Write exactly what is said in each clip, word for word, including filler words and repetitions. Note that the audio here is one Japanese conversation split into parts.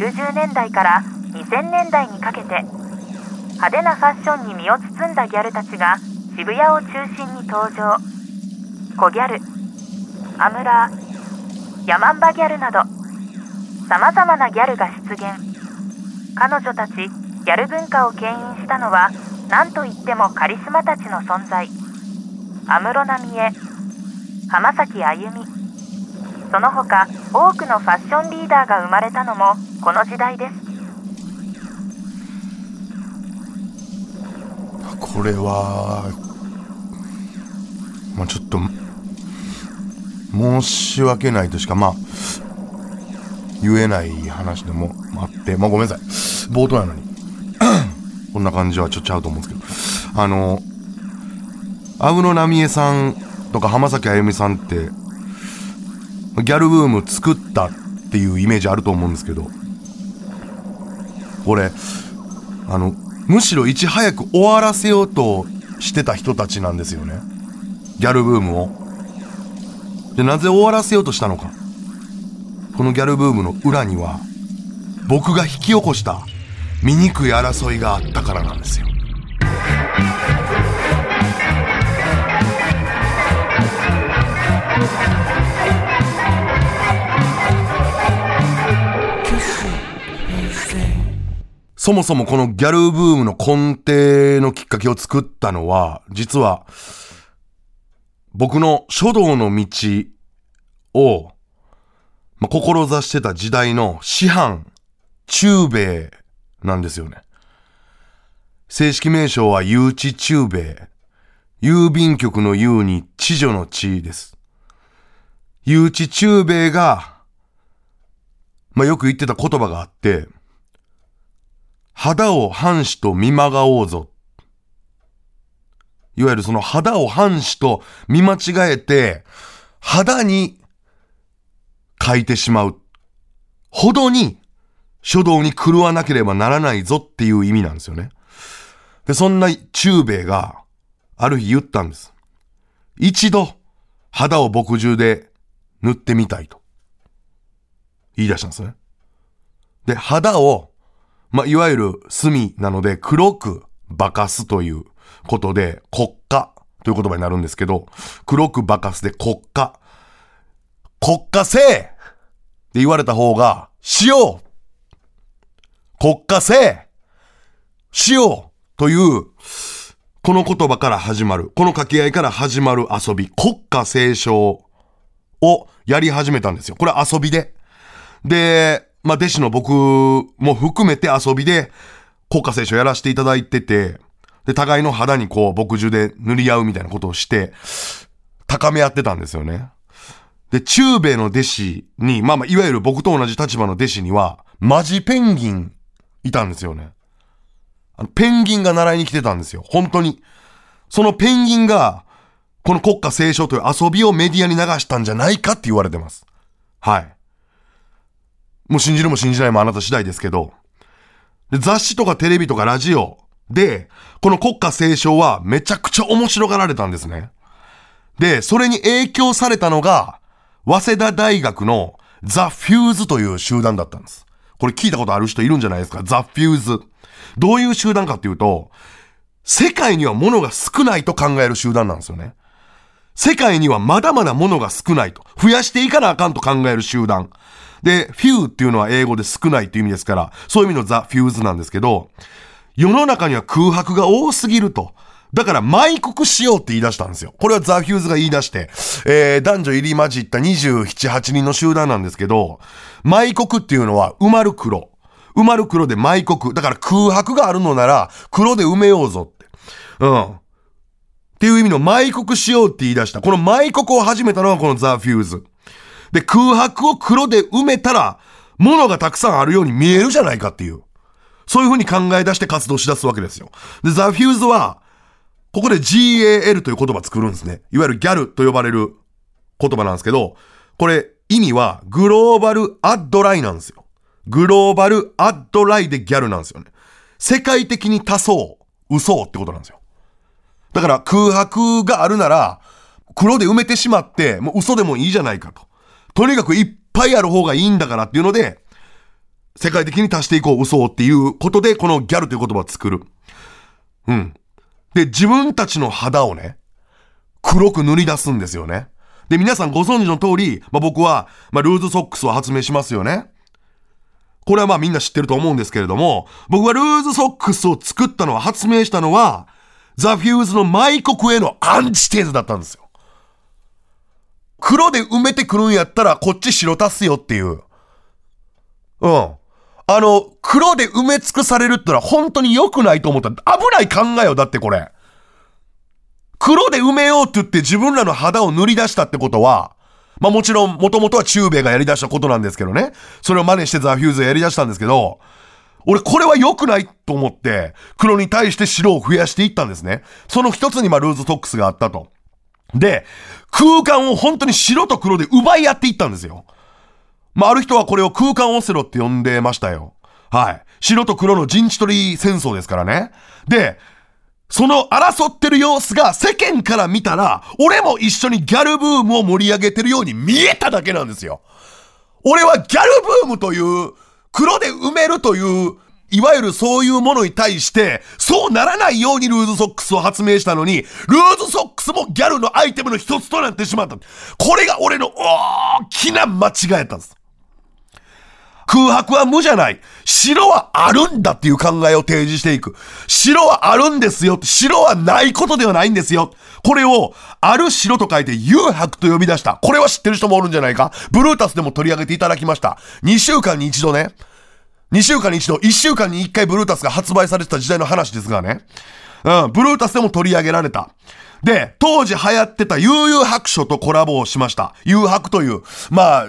せんきゅうじゅうねんだいからにせんねんだいにかけて派手なファッションに身を包んだギャルたちが渋谷を中心に登場。小ギャル、アムラー、ヤマンバギャルなどさまざまなギャルが出現。彼女たちギャル文化を牽引したのは何といってもカリスマたちの存在。安室奈美恵、浜崎あゆみ、その他多くのファッションリーダーが生まれたのもこの時代です。これは、まあ、ちょっと申し訳ないとしかまあ言えない話でもあって、まあ、ごめんなさい冒頭なのにこんな感じはちょっとちゃうと思うんですけど、あの安室奈美恵さんとか浜崎あゆみさんってギャルブーム作ったっていうイメージあると思うんですけど、これあのむしろいち早く終わらせようとしてた人たちなんですよね、ギャルブームを。でなぜ終わらせようとしたのか、このギャルブームの裏には僕が引き起こした醜い争いがあったからなんですよ。そもそもこのギャルブームの根底のきっかけを作ったのは、実は僕の書道の道を、まあ、志してた時代の師範中米なんですよね。正式名称は郵置中米、郵便局の郵に知女の知です。郵置中米が、まあ、よく言ってた言葉があって、肌を半紙と見まがおうぞ。いわゆるその肌を半紙と見間違えて肌に書いてしまうほどに書道に狂わなければならないぞっていう意味なんですよね。でそんな中米がある日言ったんです。一度肌を墨汁で塗ってみたいと言い出したんですね。で肌をまあ、いわゆる墨なので黒く化かすということで国家という言葉になるんですけど、黒く化かすで国家、国家性って言われた方がしよう、国家性しようというこの言葉から始まる、この掛け合いから始まる遊び、国家斉唱をやり始めたんですよ。これは遊びで、でまあ、弟子の僕も含めて遊びで国家斉唱やらせていただいてて、で、互いの肌にこう、墨汁で塗り合うみたいなことをして、高め合ってたんですよね。で、中米の弟子に、まあまあ、いわゆる僕と同じ立場の弟子には、マジペンギンいたんですよね。あの、ペンギンが習いに来てたんですよ。本当に。そのペンギンが、この国家斉唱という遊びをメディアに流したんじゃないかって言われてます。はい。もう信じるも信じないもあなた次第ですけど、で雑誌とかテレビとかラジオでこの国家斉唱はめちゃくちゃ面白がられたんですね。でそれに影響されたのが早稲田大学のザ・フューズという集団だったんです。これ聞いたことある人いるんじゃないですか。ザ・フューズ、どういう集団かっていうと、世界には物が少ないと考える集団なんですよね。世界にはまだまだ物が少ないと、増やしていかなあかんと考える集団で、フューっていうのは英語で少ないという意味ですから、そういう意味のザ・フューズなんですけど、世の中には空白が多すぎると。だから、埋国しようって言い出したんですよ。これはザ・フューズが言い出して、えー、男女入り混じったにじゅうなな、はちにんの集団なんですけど、埋国っていうのは埋まる黒。埋まる黒で埋国。だから空白があるのなら、黒で埋めようぞって。うん。っていう意味の埋国しようって言い出した。この埋国を始めたのはこのザ・フューズ。で、空白を黒で埋めたら、物がたくさんあるように見えるじゃないかっていう。そういう風に考え出して活動し出すわけですよ。で、ザ・フューズは、ここで ジャル という言葉作るんですね。いわゆるギャルと呼ばれる言葉なんですけど、これ意味はグローバルアッドライなんですよ。グローバルアッドライでギャルなんですよね。世界的に多層、嘘ってことなんですよ。だから空白があるなら、黒で埋めてしまって、もう嘘でもいいじゃないかと。とにかくいっぱいある方がいいんだからっていうので、世界的に足していこう、嘘をっていうことで、このギャルという言葉を作る。うん。で、自分たちの肌をね、黒く塗り出すんですよね。で、皆さんご存知の通り、まあ、僕は、まあ、ルーズソックスを発明しますよね。これはまあみんな知ってると思うんですけれども、僕がルーズソックスを作ったのは、発明したのは、ザ・フューズの舞国へのアンチテーゼだったんですよ。黒で埋めてくるんやったら、こっち白足すよっていう。うん。あの、黒で埋め尽くされるってのは本当に良くないと思った。危ない考えよ、だってこれ。黒で埋めようって言って自分らの肌を塗り出したってことは、まあもちろん元々は中米がやり出したことなんですけどね。それを真似してザ・フューズやり出したんですけど、俺これは良くないと思って、黒に対して白を増やしていったんですね。その一つにまあルーズソックスがあったと。で、空間を本当に白と黒で奪い合っていったんですよ。まあ、ある人はこれを空間オセロって呼んでましたよ。はい。白と黒の陣地取り戦争ですからね。で、その争ってる様子が世間から見たら、俺も一緒にギャルブームを盛り上げてるように見えただけなんですよ。俺はギャルブームという、黒で埋めるという、いわゆるそういうものに対して、そうならないようにルーズソックスを発明したのに、ルーズソックスもギャルのアイテムの一つとなってしまった。これが俺の大きな間違いだったんです。空白は無じゃない。白はあるんだっていう考えを提示していく。白はあるんですよ。白はないことではないんですよ。これを、ある白と書いて誘白と呼び出した。これは知ってる人もおるんじゃないか。ブルータスでも取り上げていただきました。にしゅうかんに一度ね。にしゅうかんに一度、いっしゅうかんにいっかいブルータスが発売されてた時代の話ですがね。うん、ブルータスでも取り上げられた。で、当時流行ってた悠々白書とコラボをしました。誘白という、まあ、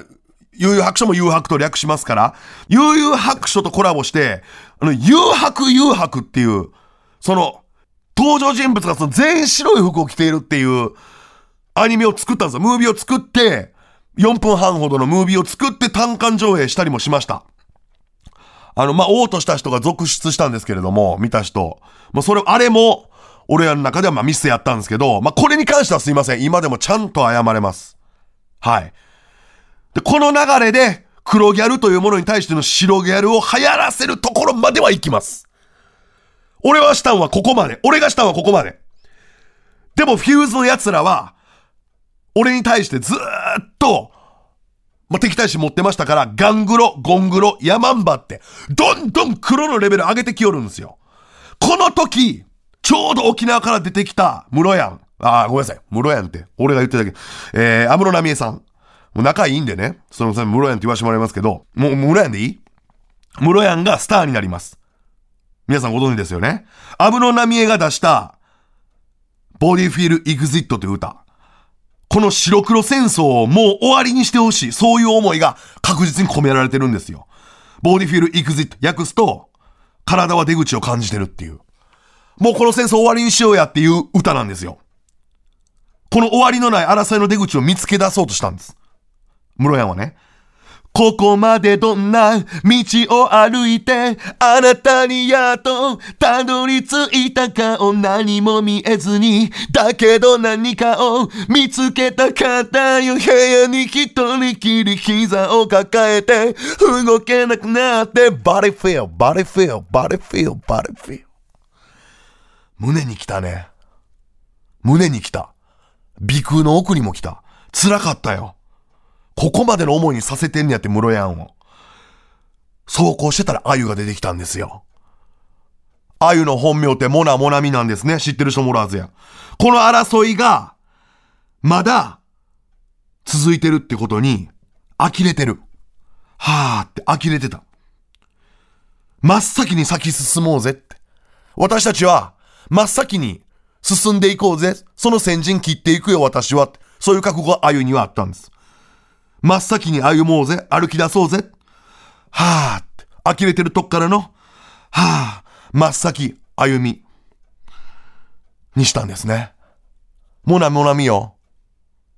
悠々白書も誘白と略しますから、悠々白書とコラボして、あの、誘白誘白っていう、その、登場人物がその全員白い服を着ているっていう、アニメを作ったんですよ。ムービーを作って、よんぷんはんほどのムービーを作って単館上映したりもしました。あの、まあ、嘔吐した人が続出したんですけれども、見た人。まあ、それ、あれも、俺らの中ではま、ミスやったんですけど、まあ、これに関してはすいません。今でもちゃんと謝れます。はい。で、この流れで、黒ギャルというものに対しての白ギャルを流行らせるところまではいきます。俺はしたんはここまで。俺がしたんはここまで。でも、フューズの奴らは、俺に対してずーっと、まあ、敵対視持ってましたから、ガングロ、ゴングロ、ヤマンバって、どんどん黒のレベル上げてきよるんですよ。この時、ちょうど沖縄から出てきた、ムロヤン。ああ、ごめんなさい。ムロヤンって、俺が言ってたけど、えー、安室奈美恵さん。もう仲いいんでね、その、ムロヤンって言わせてもらいますけど、もう、ムロヤンでいい？ムロヤンがスターになります。皆さんご存知ですよね。安室奈美恵が出した、ボディフィル・エグジットという歌。この白黒戦争をもう終わりにしてほしい。そういう思いが確実に込められてるんですよ。ボディフィル・エグジット。訳すと、体は出口を感じてるっていう。もうこの戦争終わりにしようやっていう歌なんですよ。この終わりのない争いの出口を見つけ出そうとしたんです。室屋はね、ここまでどんな道を歩いて、あなたにやっとたどり着いた顔、何も見えずに、だけど何かを見つけたかったよ。部屋に一人きり膝を抱えて、動けなくなって、バディフィール、バディフィール、バディフィール、バディフィール。胸に来たね。胸に来た。鼻腔の奥にも来た。辛かったよ。ここまでの思いにさせてんねやって、ムロヤンを。そうこうしてたら、アユが出てきたんですよ。アユの本名ってモナモナミなんですね。知ってる人もおるはずや。この争いが、まだ、続いてるってことに、呆れてる。はーって呆れてた。真っ先に先進もうぜって。私たちは、真っ先に進んでいこうぜ。その先陣切っていくよ、私は。そういう覚悟がアユにはあったんです。真っ先に歩もうぜ、歩き出そうぜ。はぁって、呆れてるとこからの、はぁ、真っ先、歩み、にしたんですね。モナモナミよ。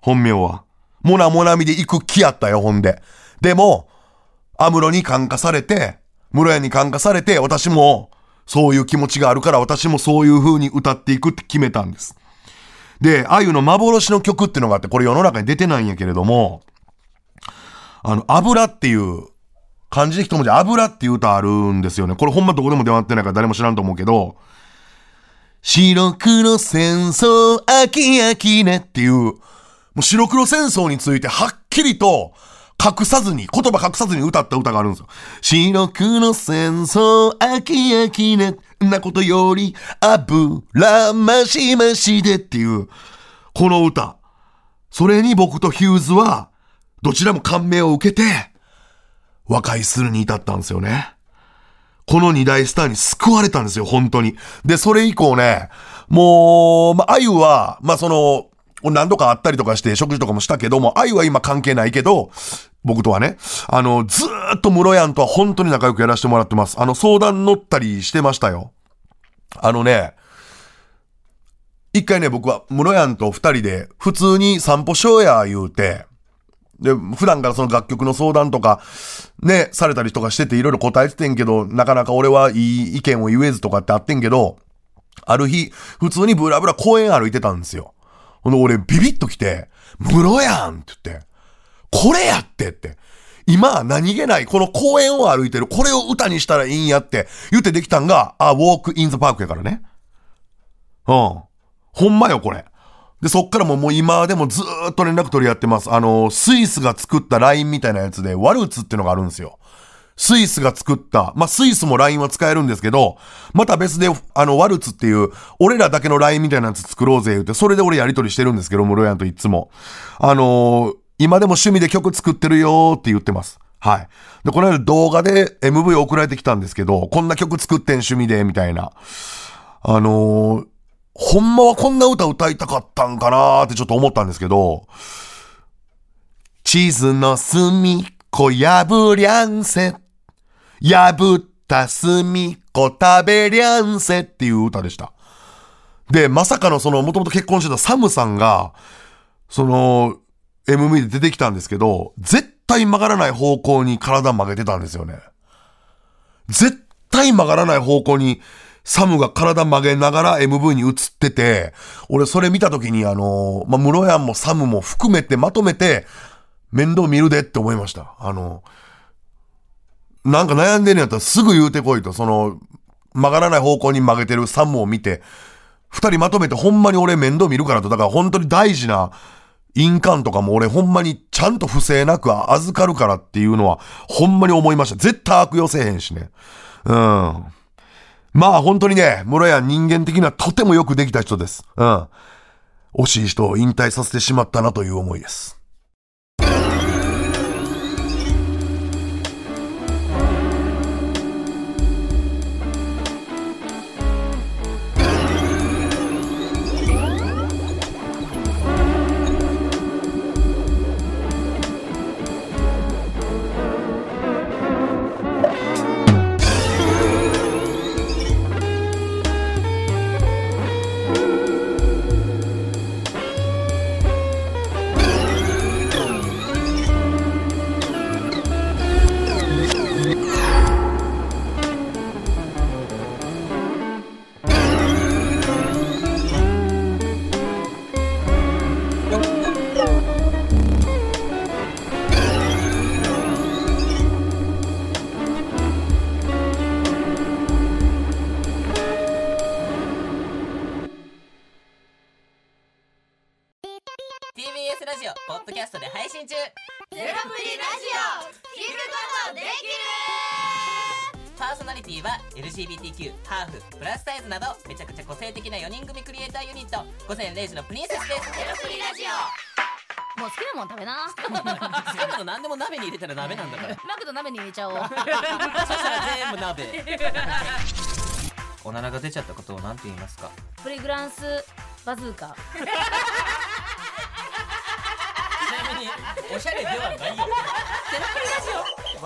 本名は。モナモナミで行く気やったよ、ほんで。でも、アムロに感化されて、ムロヤに感化されて、私も、そういう気持ちがあるから、私もそういう風に歌っていくって決めたんです。で、アユの幻の曲ってのがあって、これ世の中に出てないんやけれども、あの、油っていう漢字で一文字、油っていう歌あるんですよね。これほんまどこでも出回ってないから誰も知らんと思うけど、白黒戦争、秋秋ねっていう、もう白黒戦争についてはっきりと隠さずに、言葉隠さずに歌った歌があるんですよ。白黒戦争、秋秋ね、なことより、油ましましでっていう、この歌。それに僕とヒューズは、どちらも感銘を受けて、和解するに至ったんですよね。この二大スターに救われたんですよ、本当に。で、それ以降ね、もう、まあ、あゆは、まあ、その、何度か会ったりとかして、食事とかもしたけども、あゆは今関係ないけど、僕とはね、あの、ずーっとムロヤンとは本当に仲良くやらせてもらってます。あの、相談乗ったりしてましたよ。あのね、一回ね、僕はムロヤンと二人で、普通に散歩しようや、言うて、で、普段からその楽曲の相談とか、ね、されたりとかしてていろいろ答えててんけど、なかなか俺はいい意見を言えずとかってあってんけど、ある日、普通にブラブラ公園歩いてたんですよ。ほんで俺ビビッと来て、ムロヤンって言って、これやってって。今何気ないこの公園を歩いてる、これを歌にしたらいいんやって言ってできたんが、あ、ウォークインザパークやからね。うん。ほんまよ、これ。で、そっからももう今でもずーっと連絡取り合ってます。あの、スイスが作ったラインみたいなやつで、ワルツってのがあるんですよ。スイスが作った、まあ、スイスもラインは使えるんですけど、また別で、あの、ワルツっていう、俺らだけのラインみたいなやつ作ろうぜ言って、それで俺やりとりしてるんですけど、ムロヤンといつも。あのー、今でも趣味で曲作ってるよーって言ってます。はい。で、この間動画で エムブイ 送られてきたんですけど、こんな曲作ってん趣味で、みたいな。あのー、ほんまはこんな歌歌いたかったんかなーってちょっと思ったんですけど、地図の隅っこ破りゃんせ、破った隅っこ食べりゃんせっていう歌でした。で、まさかのその元々結婚してたサムさんが、その エムブイ で出てきたんですけど、絶対曲がらない方向に体曲げてたんですよね。絶対曲がらない方向に、サムが体曲げながら エムブイ に映ってて、俺それ見た時にあの、まあ、ムロヤンもサムも含めてまとめて面倒見るでって思いました。あの、なんか悩んでんやったらすぐ言うてこいと、その、曲がらない方向に曲げてるサムを見て、二人まとめてほんまに俺面倒見るからと、だから本当に大事な印鑑とかも俺ほんまにちゃんと不正なく預かるからっていうのはほんまに思いました。絶対悪用せえへんしね。うん。まあ本当にね、ムロヤン人間的にはとてもよくできた人です。うん。惜しい人を引退させてしまったなという思いです。鍋なんだからマクド鍋に入れちゃおうそしたら全部鍋おならが出ちゃったことを何て言いますか？プリグランスバズーカちなみにおしゃれではないよテラプリラジオ